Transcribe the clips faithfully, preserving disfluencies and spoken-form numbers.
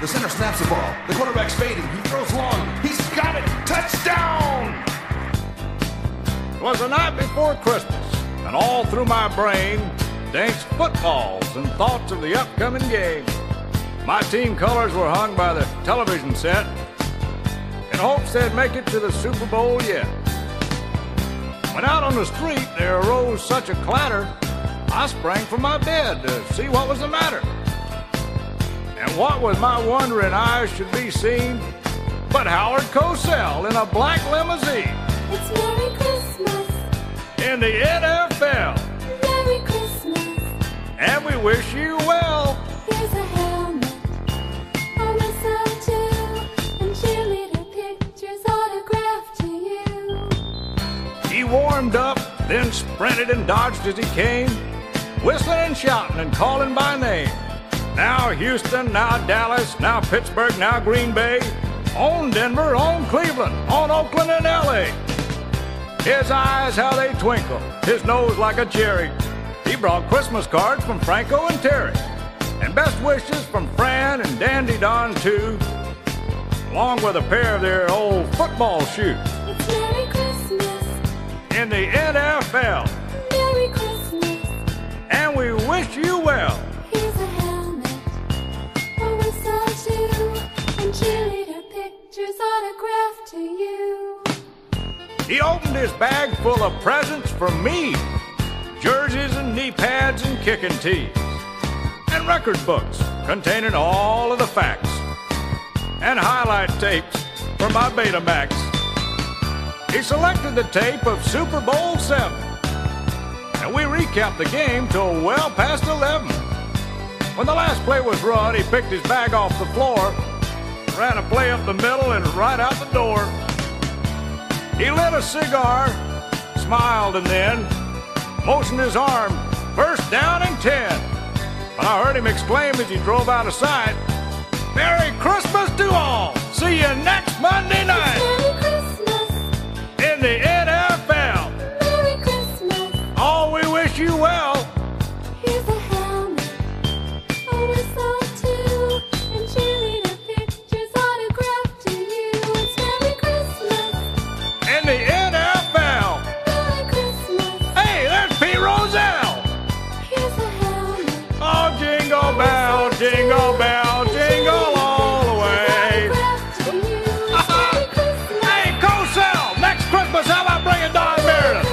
The center snaps the ball. The quarterback's fading. He throws long. He's got it. Touchdown! It was the night before Christmas, and all through my brain danced footballs and thoughts of the upcoming game. My team colors were hung by the television set in hopes they'd make it to the Super Bowl yet. When out on the street there arose such a clatter, I sprang from my bed to see what was the matter. And what with my wondering eyes should be seen but Howard Cosell in a black limousine. It's Merry Christmas in the N F L. Merry Christmas. And we wish you well. Here's a helmet, a missile too, and cheerleader pictures autographed to you. He warmed up, then sprinted and dodged as he came, whistling and shouting and calling by name. Now Houston, now Dallas, now Pittsburgh, now Green Bay. On Denver, on Cleveland, on Oakland and L A. His eyes, how they twinkle, his nose like a cherry. He brought Christmas cards from Franco and Terry. And best wishes from Fran and Dandy Don, too. Along with a pair of their old football shoes. It's Merry Christmas in the N F L. Merry Christmas. And we wish you well. Cheerleader pictures autographed to you. He opened his bag full of presents for me. Jerseys and knee pads and kicking tees. And record books containing all of the facts. And highlight tapes for my Betamax. He selected the tape of Super Bowl seven. And we recapped the game till well past eleven. When the last play was run, he picked his bag off the floor, ran a play up the middle and right out the door. He lit a cigar, smiled, and then motioned his arm, first down and ten. But I heard him exclaim as he drove out of sight, Merry Christmas to all! See you next Monday night! Merry Christmas! In the N F L! Merry Christmas! Oh, we wish you well! Here's a helmet, a whistle too, and cheerleading. Jingle bell, jingle all the way. Uh-huh. Hey, Cosell, next Christmas, how about bringing Don Meredith?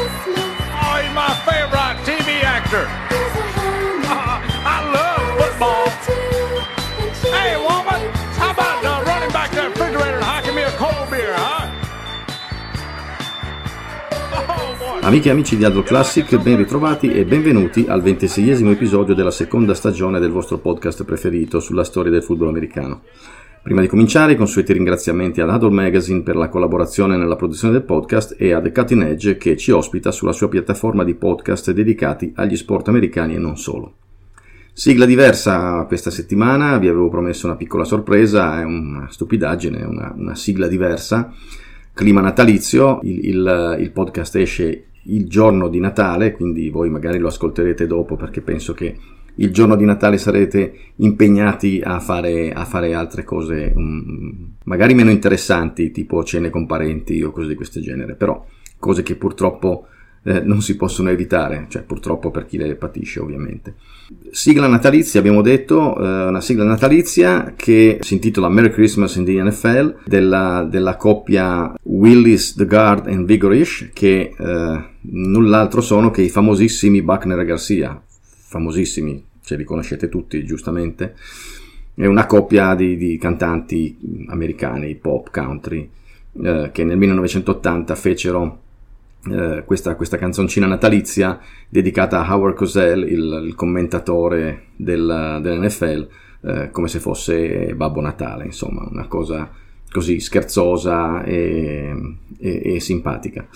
Oh, he's my favorite T V actor. Uh, I love football. Hey, woman, how about uh, running back to the refrigerator and hocking me a cold beer, huh? Oh, amiche e amici di Adol Classic, ben ritrovati e benvenuti al ventiseiesimo episodio della seconda stagione del vostro podcast preferito sulla storia del football americano. Prima di cominciare, i consueti ringraziamenti ad Adol Magazine per la collaborazione nella produzione del podcast e a The Cutting Edge che ci ospita sulla sua piattaforma di podcast dedicati agli sport americani e non solo. Sigla diversa questa settimana, vi avevo promesso una piccola sorpresa, è una stupidaggine, una, una sigla diversa. Clima natalizio, il, il, il podcast esce il giorno di Natale, quindi voi magari lo ascolterete dopo perché penso che il giorno di Natale sarete impegnati a fare, a fare altre cose um, magari meno interessanti, tipo cene con parenti o cose di questo genere, però cose che purtroppo eh, non si possono evitare, cioè purtroppo per chi le patisce ovviamente. Sigla natalizia, abbiamo detto, eh, una sigla natalizia che si intitola Merry Christmas in the N F L della, della coppia Willis, The Guard and Vigorish, che eh, null'altro sono che i famosissimi Buckner e Garcia, famosissimi, ce li conoscete tutti giustamente, è una coppia di, di cantanti americani pop country eh, che nel millenovecentottanta fecero eh, questa, questa canzoncina natalizia dedicata a Howard Cosell, il, il commentatore del, dell'N F L, eh, come se fosse Babbo Natale, insomma una cosa così scherzosa e, e, e simpatica.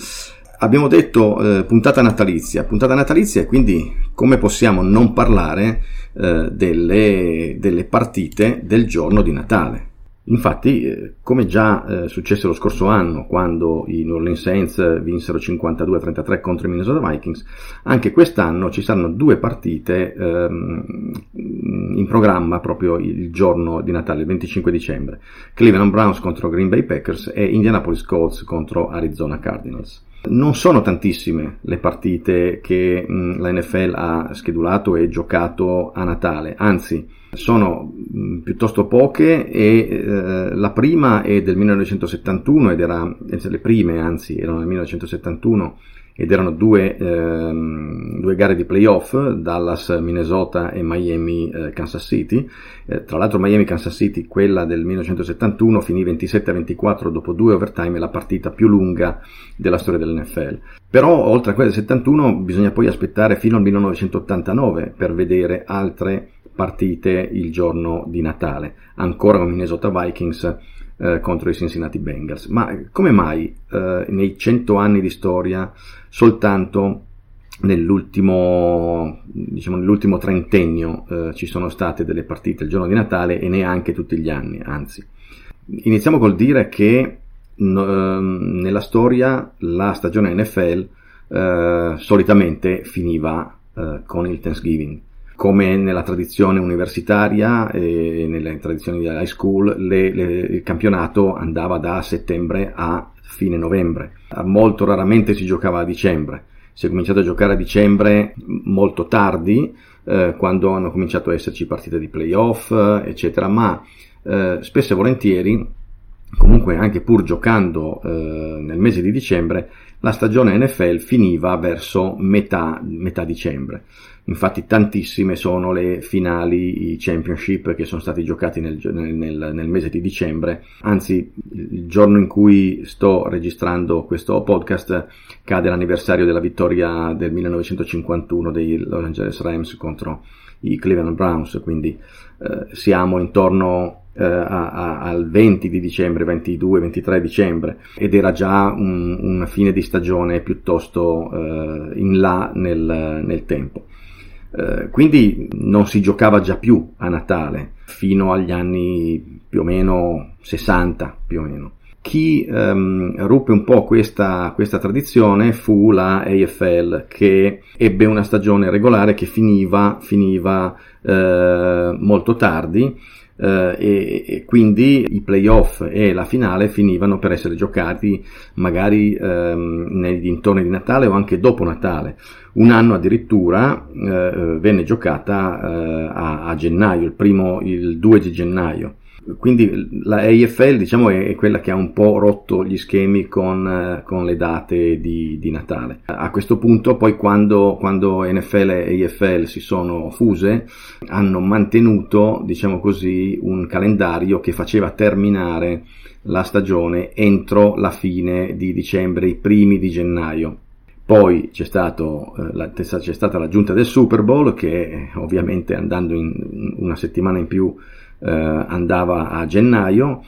Abbiamo detto eh, puntata natalizia, puntata natalizia e quindi come possiamo non parlare eh, delle, delle partite del giorno di Natale. Infatti, eh, come già eh, successe lo scorso anno quando i New Orleans Saints vinsero cinquantadue a trentatré contro i Minnesota Vikings, anche quest'anno ci saranno due partite eh, in programma proprio il giorno di Natale, il venticinque dicembre. Cleveland Browns contro Green Bay Packers e Indianapolis Colts contro Arizona Cardinals. Non sono tantissime le partite che mh, la N F L ha schedulato e giocato a Natale, anzi sono mh, piuttosto poche e eh, la prima è del millenovecentosettantuno ed era, le prime anzi erano del millenovecentosettantuno ed erano due, eh, due gare di playoff, Dallas Minnesota e Miami eh, Kansas City. Eh, tra l'altro Miami Kansas City, quella del millenovecentosettantuno, finì ventisette a ventiquattro dopo due overtime, la partita più lunga della storia dell'N F L. Però oltre a quella del settantuno bisogna poi aspettare fino al millenovecentottantanove per vedere altre partite il giorno di Natale, ancora con Minnesota Vikings eh, contro i Cincinnati Bengals. Ma come mai eh, nei cento anni di storia soltanto nell'ultimo diciamo nell'ultimo trentennio eh, ci sono state delle partite il giorno di Natale e neanche tutti gli anni? Anzi, iniziamo col dire che no, nella storia la stagione N F L eh, solitamente finiva eh, con il Thanksgiving. Come nella tradizione universitaria e nelle tradizioni di high school, le, le, il campionato andava da settembre a fine novembre. Molto raramente si giocava a dicembre. Si è cominciato a giocare a dicembre molto tardi, eh, quando hanno cominciato a esserci partite di playoff, eccetera, ma eh, spesso e volentieri, comunque anche pur giocando eh, nel mese di dicembre, la stagione N F L finiva verso metà, metà dicembre. Infatti tantissime sono le finali, i championship che sono stati giocati nel, nel, nel mese di dicembre. Anzi, il giorno in cui sto registrando questo podcast cade l'anniversario della vittoria del millenovecentocinquantuno dei Los Angeles Rams contro i Cleveland Browns, quindi eh, siamo intorno eh, a, a, al venti di dicembre, ventidue ventitré dicembre, ed era già un, una fine di stagione piuttosto eh, in là nel, nel tempo. Uh, quindi non si giocava già più a Natale fino agli anni più o meno sessanta, più o meno. Chi um, ruppe un po' questa, questa tradizione fu la A F L, che ebbe una stagione regolare che finiva, finiva uh, molto tardi uh, e, e quindi i playoff e la finale finivano per essere giocati magari um, nei dintorni di Natale o anche dopo Natale. Un anno addirittura eh, venne giocata eh, a, a gennaio, il primo, il due di gennaio. Quindi la A F L, diciamo, è, è quella che ha un po' rotto gli schemi con, con le date di, di Natale. A questo punto poi quando, quando N F L e A F L si sono fuse, hanno mantenuto, diciamo così, un calendario che faceva terminare la stagione entro la fine di dicembre, i primi di gennaio. Poi c'è, stato, c'è stata l'aggiunta del Super Bowl che ovviamente andando in una settimana in più eh, andava a gennaio,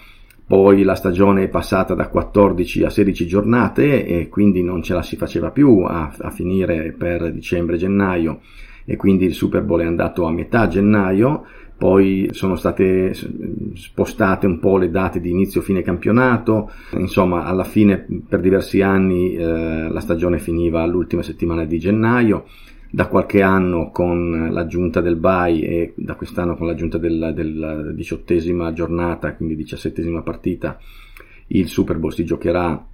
poi la stagione è passata da quattordici a sedici giornate e quindi non ce la si faceva più a, a finire per dicembre-gennaio e quindi il Super Bowl è andato a metà gennaio. Poi sono state spostate un po' le date di inizio-fine campionato, insomma alla fine per diversi anni eh, la stagione finiva l'ultima settimana di gennaio, da qualche anno con l'aggiunta del bye e da quest'anno con l'aggiunta della, della diciottesima giornata, quindi diciassettesima partita, il Super Bowl si giocherà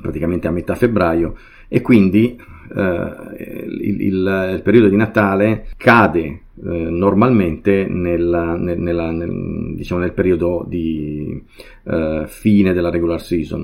praticamente a metà febbraio e quindi eh, il, il, il periodo di Natale cade normalmente nella, nella, nel, diciamo nel periodo di uh, fine della regular season.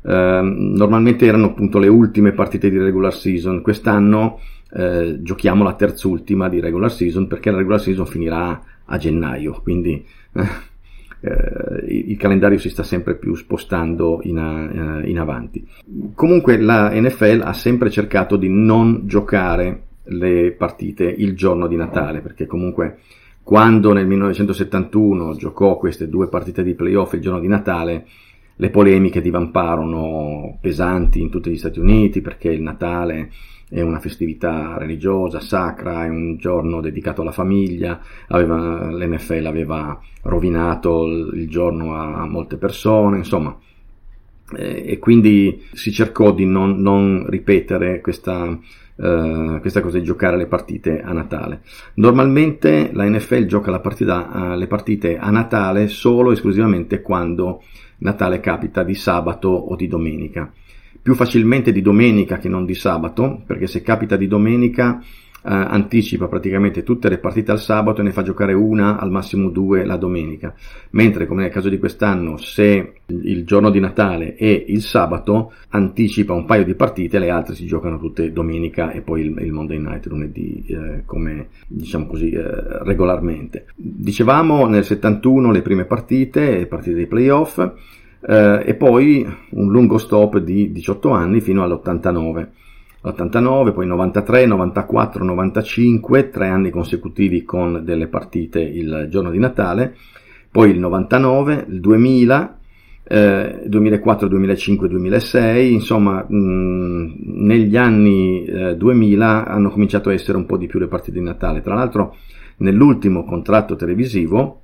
Uh, normalmente erano appunto le ultime partite di regular season, quest'anno uh, giochiamo la terzultima di regular season perché la regular season finirà a gennaio, quindi eh, il calendario si sta sempre più spostando in, a, in avanti. Comunque la N F L ha sempre cercato di non giocare le partite il giorno di Natale, perché comunque quando nel millenovecentosettantuno giocò queste due partite di playoff il giorno di Natale, le polemiche divamparono pesanti in tutti gli Stati Uniti, perché il Natale è una festività religiosa, sacra, è un giorno dedicato alla famiglia, aveva, l'N F L aveva rovinato il giorno a molte persone, insomma, e, e quindi si cercò di non, non ripetere questa, eh, questa cosa di giocare le partite a Natale. Normalmente la N F L gioca la partita, le partite a Natale solo esclusivamente quando Natale capita di sabato o di domenica, più facilmente di domenica che non di sabato, perché se capita di domenica eh, anticipa praticamente tutte le partite al sabato e ne fa giocare una, al massimo due la domenica, mentre come nel caso di quest'anno, se il giorno di Natale è il sabato, anticipa un paio di partite, le altre si giocano tutte domenica e poi il, il Monday Night lunedì, eh, come diciamo così eh, regolarmente. Dicevamo nel settantuno le prime partite, le partite dei playoff, eh, e poi un lungo stop di diciotto anni fino all'ottantanove. ottantanove, poi novantatré, novantaquattro, novantacinque, tre anni consecutivi con delle partite il giorno di Natale, poi il novantanove, il duemila, Eh, duemilaquattro, duemilacinque, duemilasei, insomma mh, negli anni eh, duemila hanno cominciato a essere un po' di più le partite di Natale. Tra l'altro nell'ultimo contratto televisivo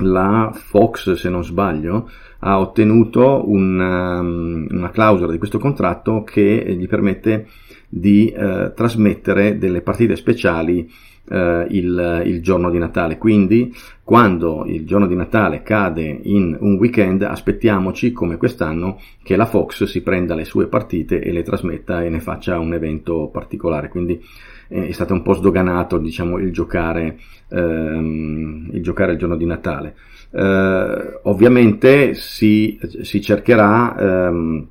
la Fox, se non sbaglio, ha ottenuto una, una clausola di questo contratto che gli permette di eh, trasmettere delle partite speciali Uh, il, il giorno di Natale. Quindi quando il giorno di Natale cade in un weekend, aspettiamoci come quest'anno che la Fox si prenda le sue partite e le trasmetta e ne faccia un evento particolare. Quindi eh, è stato un po' sdoganato, diciamo, il giocare ehm, il giocare il giorno di Natale. Uh, ovviamente si, si cercherà ehm,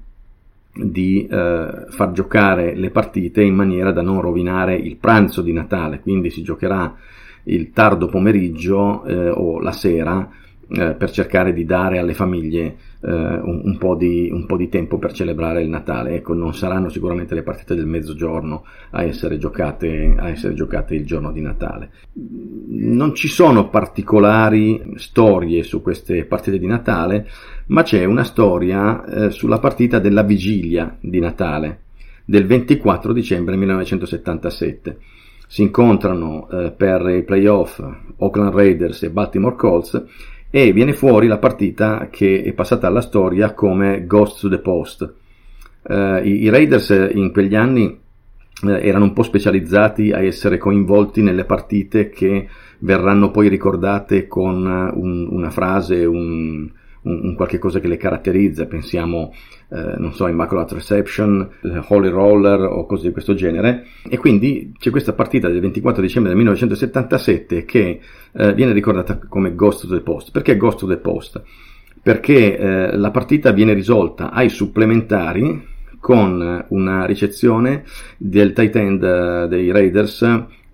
di eh, far giocare le partite in maniera da non rovinare il pranzo di Natale, quindi si giocherà il tardo pomeriggio eh, o la sera eh, per cercare di dare alle famiglie eh, un, un, po' di, un po' di tempo per celebrare il Natale. Ecco, non saranno sicuramente le partite del mezzogiorno a essere giocate, a essere giocate il giorno di Natale. Non ci sono particolari storie su queste partite di Natale, ma c'è una storia eh, sulla partita della vigilia di Natale del ventiquattro dicembre millenovecentosettantasette. Si incontrano eh, per i playoff Oakland Raiders e Baltimore Colts e viene fuori la partita che è passata alla storia come Ghost to the Post. Eh, i, i Raiders in quegli anni eh, erano un po' specializzati a essere coinvolti nelle partite che verranno poi ricordate con un, una frase, un un qualche cosa che le caratterizza, pensiamo eh, non so, Immaculate Reception, Holy Roller o cose di questo genere. E quindi c'è questa partita del ventiquattro dicembre millenovecentosettantasette che eh, viene ricordata come Ghost to the Post. Perché Ghost to the Post? Perché eh, la partita viene risolta ai supplementari con una ricezione del tight end dei Raiders,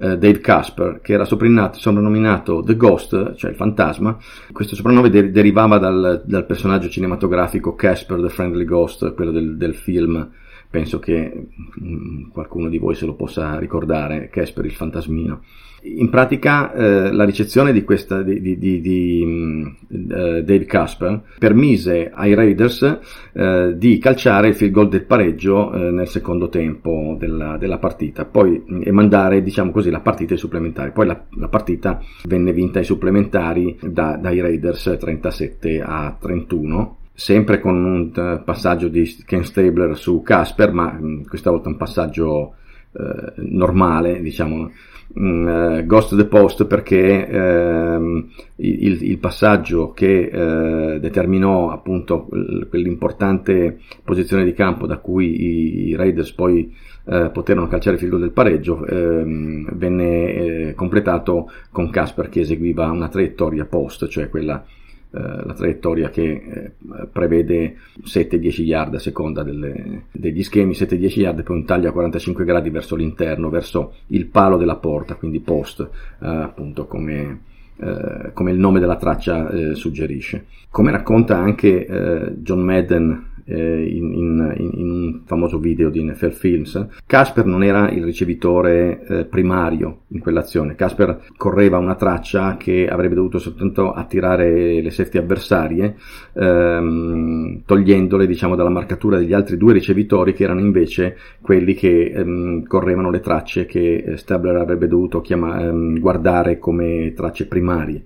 eh, Dave Casper, che era soprannominato The Ghost, cioè il fantasma. Questo soprannome de- derivava dal, dal personaggio cinematografico Casper the Friendly Ghost, quello del, del film, penso che mh, qualcuno di voi se lo possa ricordare, Casper il fantasmino. In pratica eh, la ricezione di questa di, di, di, di uh, Dave Casper permise ai Raiders uh, di calciare il field goal del pareggio uh, nel secondo tempo della, della partita, poi e mandare, diciamo così, la partita ai supplementari. Poi la, la partita venne vinta ai supplementari da, dai Raiders trentasette a trentuno, sempre con un passaggio di Ken Stabler su Casper, ma mh, questa volta un passaggio uh, normale, diciamo. Uh, Ghost the Post perché uh, il, il passaggio che uh, determinò appunto quell'importante posizione di campo da cui i Raiders poi uh, poterono calciare il field goal del pareggio uh, venne uh, completato con Casper che eseguiva una traiettoria post, cioè quella Uh, la traiettoria che uh, prevede sette dieci yard a seconda delle, degli schemi, sette dieci yard, poi un taglio a quarantacinque gradi verso l'interno, verso il palo della porta, quindi post, uh, appunto come, eh, come il nome della traccia eh, suggerisce. Come racconta anche eh, John Madden eh, in, in, in un famoso video di N F L Films, Casper non era il ricevitore eh, primario in quell'azione. Casper correva una traccia che avrebbe dovuto soltanto attirare le safety avversarie, ehm, togliendole, diciamo, dalla marcatura degli altri due ricevitori, che erano invece quelli che ehm, correvano le tracce che Stabler avrebbe dovuto chiama, ehm, guardare come tracce primarie.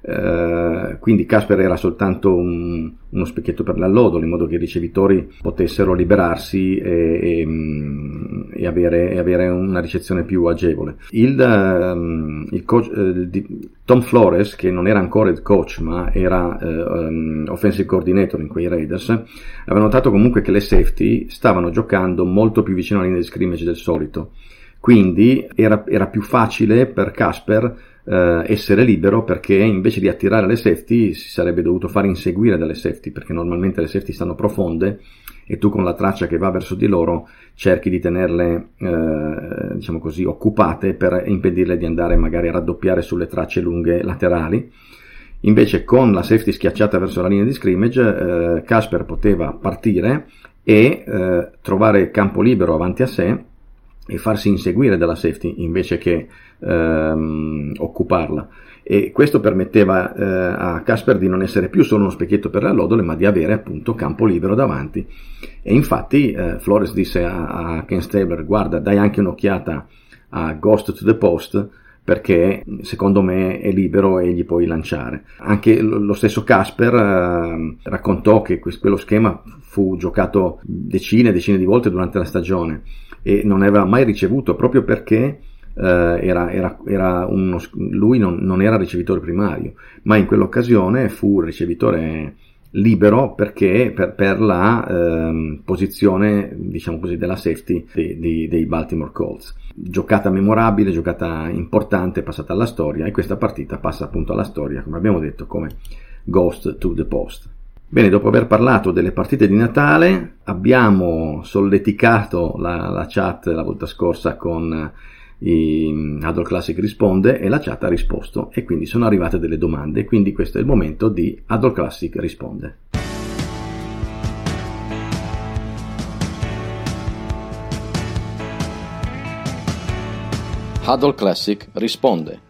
Uh, quindi Casper era soltanto un, uno specchietto per l'allodole, in modo che i ricevitori potessero liberarsi e, e, e, avere, e avere una ricezione più agevole. Il, um, il coach, uh, di, Tom Flores, che non era ancora il coach ma era uh, um, offensive coordinator in quei Raiders, aveva notato comunque che le safety stavano giocando molto più vicino alla linea di scrimmage del solito, quindi era, era più facile per Casper essere libero, perché invece di attirare le safety si sarebbe dovuto fare inseguire dalle safety, perché normalmente le safety stanno profonde e tu con la traccia che va verso di loro cerchi di tenerle eh, diciamo così occupate per impedirle di andare magari a raddoppiare sulle tracce lunghe laterali. Invece con la safety schiacciata verso la linea di scrimmage eh, Casper poteva partire e eh, trovare campo libero avanti a sé e farsi inseguire dalla safety invece che ehm, occuparla, e questo permetteva eh, a Casper di non essere più solo uno specchietto per le allodole, ma di avere appunto campo libero davanti. E infatti eh, Flores disse a, a Ken Stabler: guarda, dai anche un'occhiata a Ghost to the Post, perché secondo me è libero e gli puoi lanciare. Anche lo stesso Casper eh, raccontò che quello schema fu giocato decine e decine di volte durante la stagione e non aveva mai ricevuto, proprio perché eh, era, era, era uno, lui non, non era ricevitore primario, ma in quell'occasione fu ricevitore libero perché per, per la eh, posizione, diciamo così, della safety dei, dei, dei Baltimore Colts. Giocata memorabile, giocata importante, passata alla storia, e questa partita passa appunto alla storia, come abbiamo detto, come Ghost to the Post. Bene, dopo aver parlato delle partite di Natale, abbiamo solleticato la, la chat la volta scorsa con i, Adol Classic risponde, e la chat ha risposto e quindi sono arrivate delle domande, quindi questo è il momento di Adol Classic risponde. Adol Classic risponde.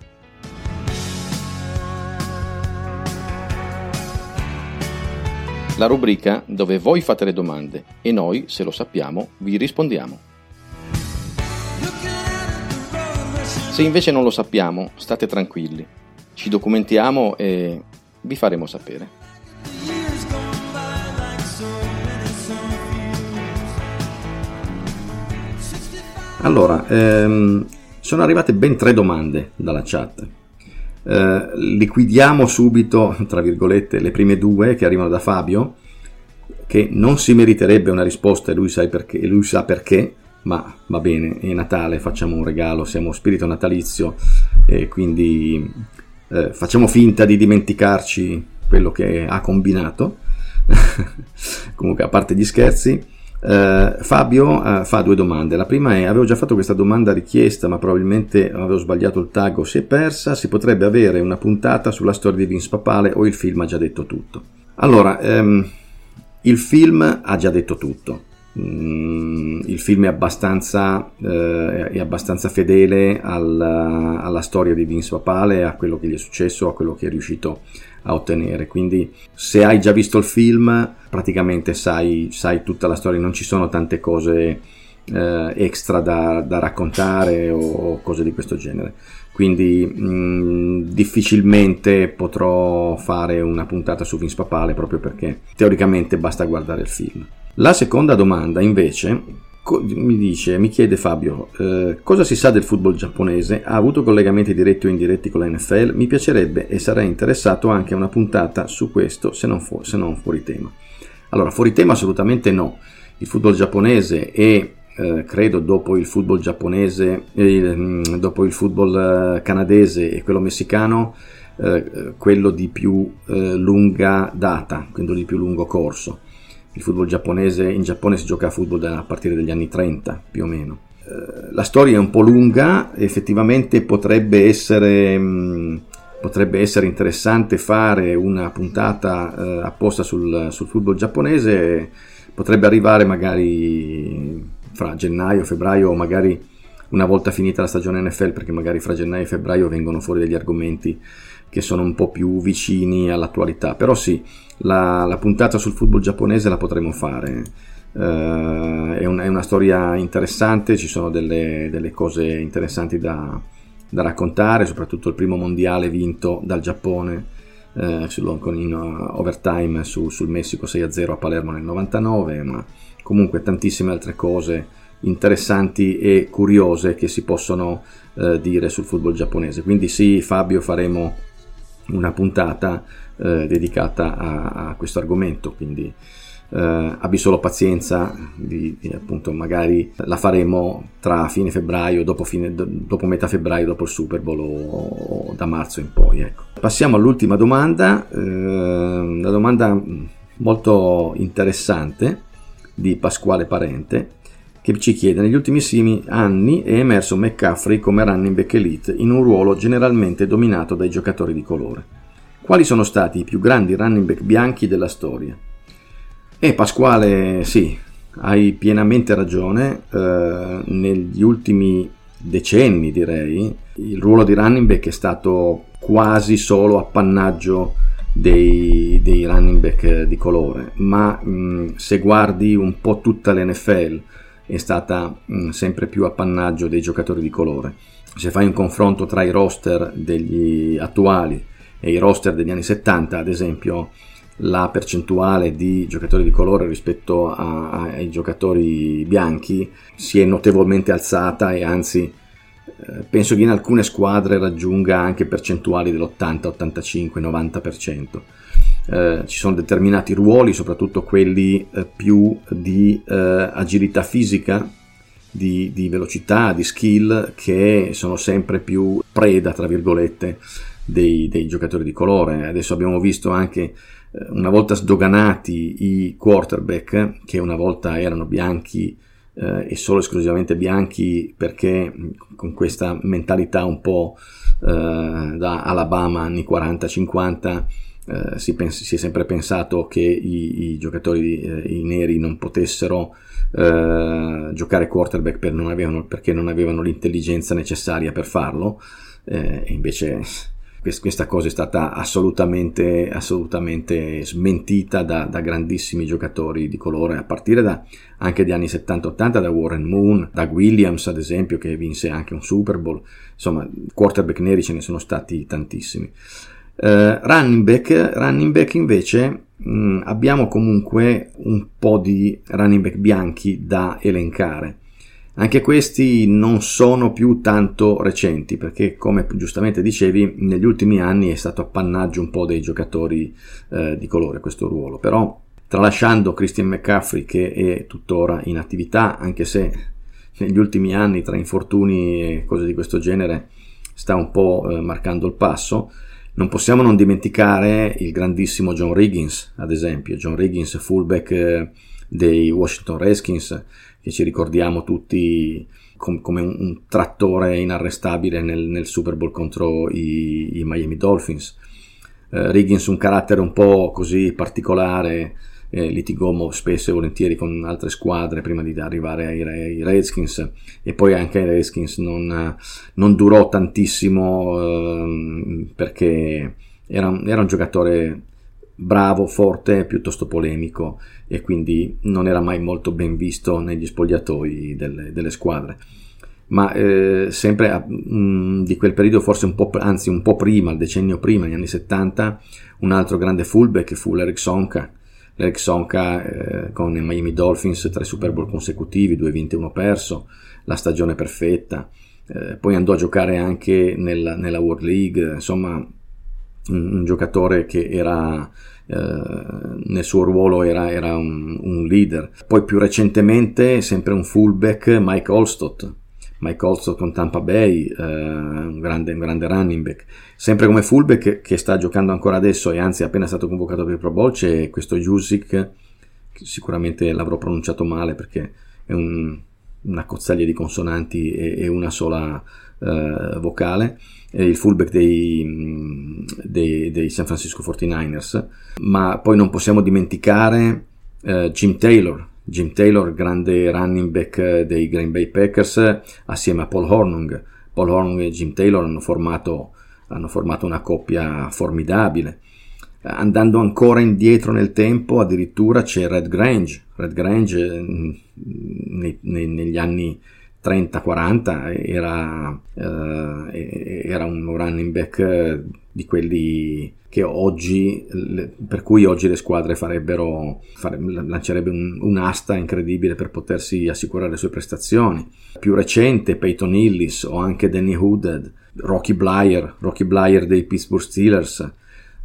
La rubrica dove voi fate le domande e noi, se lo sappiamo, vi rispondiamo. Se invece non lo sappiamo, state tranquilli. Ci documentiamo e vi faremo sapere. Allora, ehm, sono arrivate ben tre domande dalla chat. Uh, liquidiamo subito, tra virgolette, le prime due che arrivano da Fabio, che non si meriterebbe una risposta e lui sa perché, lui sa perché ma va bene, è Natale, facciamo un regalo, siamo spirito natalizio e quindi uh, facciamo finta di dimenticarci quello che ha combinato. Comunque, a parte gli scherzi, Uh, Fabio uh, fa due domande. La prima è: avevo già fatto questa domanda richiesta, ma probabilmente avevo sbagliato il tag o si è persa. Si potrebbe avere una puntata sulla storia di Vince Papale o il film ha già detto tutto? Allora, um, il film ha già detto tutto. Mm, il film è abbastanza, uh, è abbastanza fedele alla, alla storia di Vince Papale, a quello che gli è successo, a quello che è riuscito a ottenere. Quindi, se hai già visto il film, praticamente sai, sai tutta la storia, non ci sono tante cose eh, extra da, da raccontare o, o cose di questo genere. Quindi mh, difficilmente potrò fare una puntata su Vince Papale, proprio perché teoricamente basta guardare il film. La seconda domanda invece co- mi dice, mi chiede Fabio, eh, cosa si sa del football giapponese? Ha avuto collegamenti diretti o indiretti con la N F L? Mi piacerebbe e sarei interessato anche a una puntata su questo, se non, fu- se non fuori tema. Allora, fuori tema assolutamente no. Il football giapponese è, eh, credo, dopo il football giapponese, eh, dopo il football canadese e quello messicano, eh, quello di più eh, lunga data, quello di più lungo corso. Il football giapponese, in Giappone si gioca a football da, a partire dagli anni trenta, più o meno. Eh, la storia è un po' lunga, effettivamente potrebbe essere... Mh, potrebbe essere interessante fare una puntata eh, apposta sul, sul football giapponese. Potrebbe arrivare magari fra gennaio, febbraio, o magari una volta finita la stagione N F L, perché magari fra gennaio e febbraio vengono fuori degli argomenti che sono un po' più vicini all'attualità. Però sì, la, la puntata sul football giapponese la potremo fare. Uh, è, un, è una storia interessante, ci sono delle, delle cose interessanti da, da raccontare, soprattutto il primo mondiale vinto dal Giappone eh, con in overtime su, sul Messico sei a zero a Palermo nel novantanove, ma comunque tantissime altre cose interessanti e curiose che si possono eh, dire sul football giapponese. Quindi sì, Fabio, faremo una puntata eh, dedicata a, a questo argomento, quindi Uh, abbi solo pazienza, di, di, appunto, magari la faremo tra fine febbraio, dopo, fine, do, dopo metà febbraio, dopo il Super Bowl, o, o da marzo in poi, ecco. Passiamo all'ultima domanda, uh, una domanda molto interessante di Pasquale Parente, che ci chiede: negli ultimissimi anni è emerso McCaffrey come running back elite in un ruolo generalmente dominato dai giocatori di colore. Quali sono stati i più grandi running back bianchi della storia? E Pasquale, sì, hai pienamente ragione, eh, negli ultimi decenni direi il ruolo di running back è stato quasi solo appannaggio dei, dei running back di colore, ma mh, se guardi un po' tutta l'N F L è stata mh, sempre più appannaggio dei giocatori di colore. Se fai un confronto tra i roster degli attuali e i roster degli anni settanta, ad esempio, la percentuale di giocatori di colore rispetto a, a, ai giocatori bianchi si è notevolmente alzata, e anzi eh, penso che in alcune squadre raggiunga anche percentuali dell'ottanta, ottantacinque, novanta percento. Eh, ci sono determinati ruoli, soprattutto quelli eh, più di eh, agilità fisica, di, di velocità, di skill, che sono sempre più preda, tra virgolette, dei, dei giocatori di colore. Adesso abbiamo visto anche, una volta sdoganati i quarterback, che una volta erano bianchi eh, e solo esclusivamente bianchi, perché con questa mentalità un po' eh, da Alabama anni quaranta cinquanta eh, si, pens- si è sempre pensato che i, i giocatori eh, i neri non potessero eh, giocare quarterback per non avevano, perché non avevano l'intelligenza necessaria per farlo, eh, e invece questa cosa è stata assolutamente, assolutamente smentita da, da grandissimi giocatori di colore, a partire da, anche dagli anni settanta ottanta, da Warren Moon, da Williams ad esempio, che vinse anche un Super Bowl. Insomma, quarterback neri ce ne sono stati tantissimi. Uh, running back, running back invece mh, abbiamo comunque un po' di running back bianchi da elencare. Anche questi non sono più tanto recenti, perché, come giustamente dicevi, negli ultimi anni è stato appannaggio un po' dei giocatori eh, di colore questo ruolo. Però, tralasciando Christian McCaffrey, che è tuttora in attività, anche se negli ultimi anni tra infortuni e cose di questo genere sta un po' eh, marcando il passo, non possiamo non dimenticare il grandissimo John Riggins, ad esempio. John Riggins, fullback eh, dei Washington Redskins, che ci ricordiamo tutti com- come un, un trattore inarrestabile nel, nel Super Bowl contro i, i Miami Dolphins. Eh, Riggins, un carattere un po' così particolare, eh, litigò spesso e volentieri con altre squadre prima di arrivare ai, ai Redskins, e poi anche ai Redskins non, non durò tantissimo, eh, perché era un, era un giocatore bravo, forte, piuttosto polemico, e quindi non era mai molto ben visto negli spogliatoi delle, delle squadre. Ma eh, sempre a, mh, di quel periodo, forse un po' anzi un po' prima, il decennio prima, negli anni settanta, un altro grande fullback fu l'Eric Sonka. L'Eric Sonka eh, con i Miami Dolphins, tre Super Bowl consecutivi, due vinti e uno perso, la stagione perfetta. Eh, poi andò a giocare anche nella, nella World League, insomma, un giocatore che era eh, nel suo ruolo era, era un, un leader. Poi più recentemente, sempre un fullback, Mike Allstott Mike Allstott con Tampa Bay, eh, un, grande, un grande running back, sempre come fullback, che sta giocando ancora adesso, e anzi è appena stato convocato per il Pro Bowl. C'è questo Jusic, che sicuramente l'avrò pronunciato male perché è un una cozzaglia di consonanti e, e una sola eh, vocale, e il fullback dei, dei, dei San Francisco forty-niners. Ma poi non possiamo dimenticare eh, Jim Taylor, Jim Taylor, grande running back dei Green Bay Packers, assieme a Paul Hornung. Paul Hornung e Jim Taylor hanno formato, hanno formato una coppia formidabile. Andando ancora indietro nel tempo, addirittura c'è Red Grange. Red Grange nei, nei, negli anni trenta quaranta era, eh, era un running back di quelli che oggi, per cui oggi le squadre farebbero fare, lancerebbe un, un'asta incredibile per potersi assicurare le sue prestazioni. Più recente Peyton Hillis o anche Danny Woodhead, Rocky Blyer, Rocky Blyer dei Pittsburgh Steelers,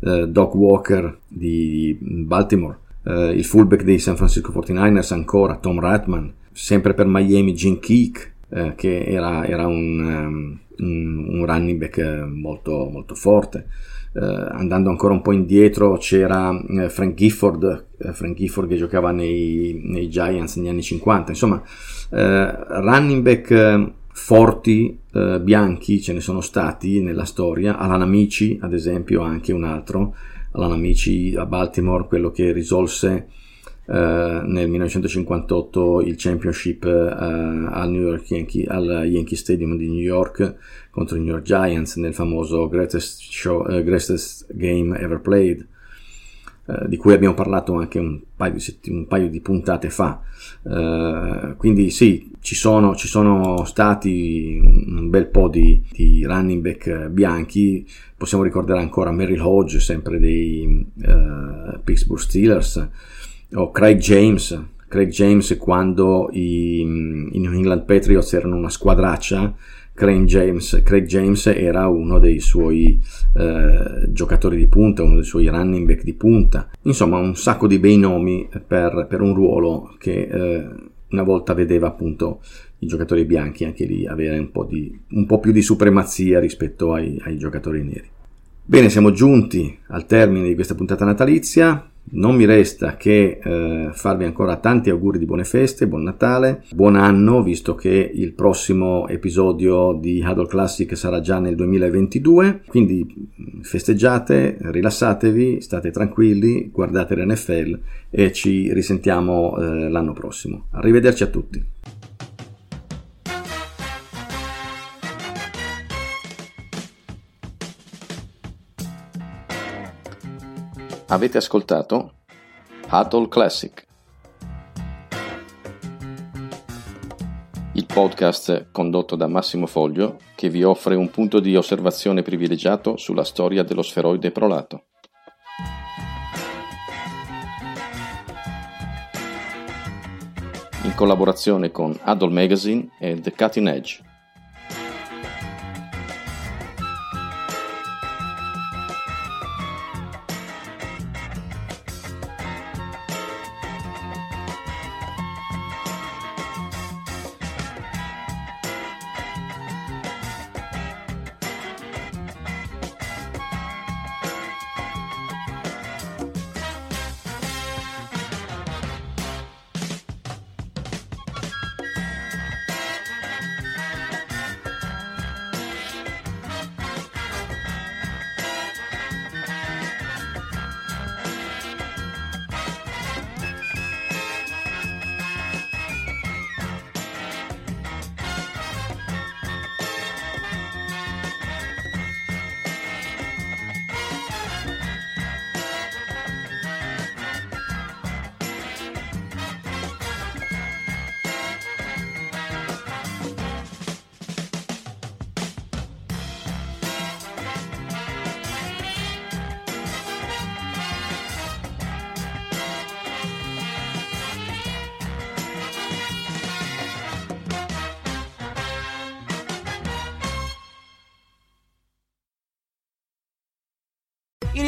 eh, Doc Walker di Baltimore, eh, il fullback dei San Francisco forty-niners ancora, Tom Rathman, sempre per Miami Gene Keek, eh, che era, era un, um, un running back molto, molto forte. Uh, andando ancora un po' indietro c'era uh, Frank Gifford, uh, Frank Gifford che giocava nei, nei Giants negli anni cinquanta. Insomma, uh, running back uh, forti, uh, bianchi, ce ne sono stati nella storia. Alan Ameche, ad esempio, anche un altro. Alan Ameche a Baltimore, quello che risolse uh, nel millenovecentocinquantotto il championship uh, al New York Yankee, al Yankee Stadium di New York, contro i New York Giants nel famoso greatest, show, uh, greatest game ever played, uh, di cui abbiamo parlato anche un paio di, sett- un paio di puntate fa. Uh, quindi sì, ci sono, ci sono stati un bel po' di, di running back bianchi. Possiamo ricordare ancora Merrill Hodge, sempre dei uh, Pittsburgh Steelers, o Craig James. Craig James, quando i, i New England Patriots erano una squadraccia, Craig James, Craig James era uno dei suoi eh, giocatori di punta, uno dei suoi running back di punta. Insomma, un sacco di bei nomi per, per un ruolo che eh, una volta vedeva appunto i giocatori bianchi anche lì avere un po' di, un po' più di supremazia rispetto ai, ai giocatori neri. Bene, siamo giunti al termine di questa puntata natalizia. Non mi resta che eh, farvi ancora tanti auguri di buone feste, buon Natale, buon anno, visto che il prossimo episodio di Adol Classic sarà già nel duemilaventidue, quindi festeggiate, rilassatevi, state tranquilli, guardate l'N F L e ci risentiamo eh, l'anno prossimo. Arrivederci a tutti. Avete ascoltato Adol Classic, il podcast condotto da Massimo Foglio che vi offre un punto di osservazione privilegiato sulla storia dello sferoide prolato. In collaborazione con Adol Magazine e The Cutting Edge. It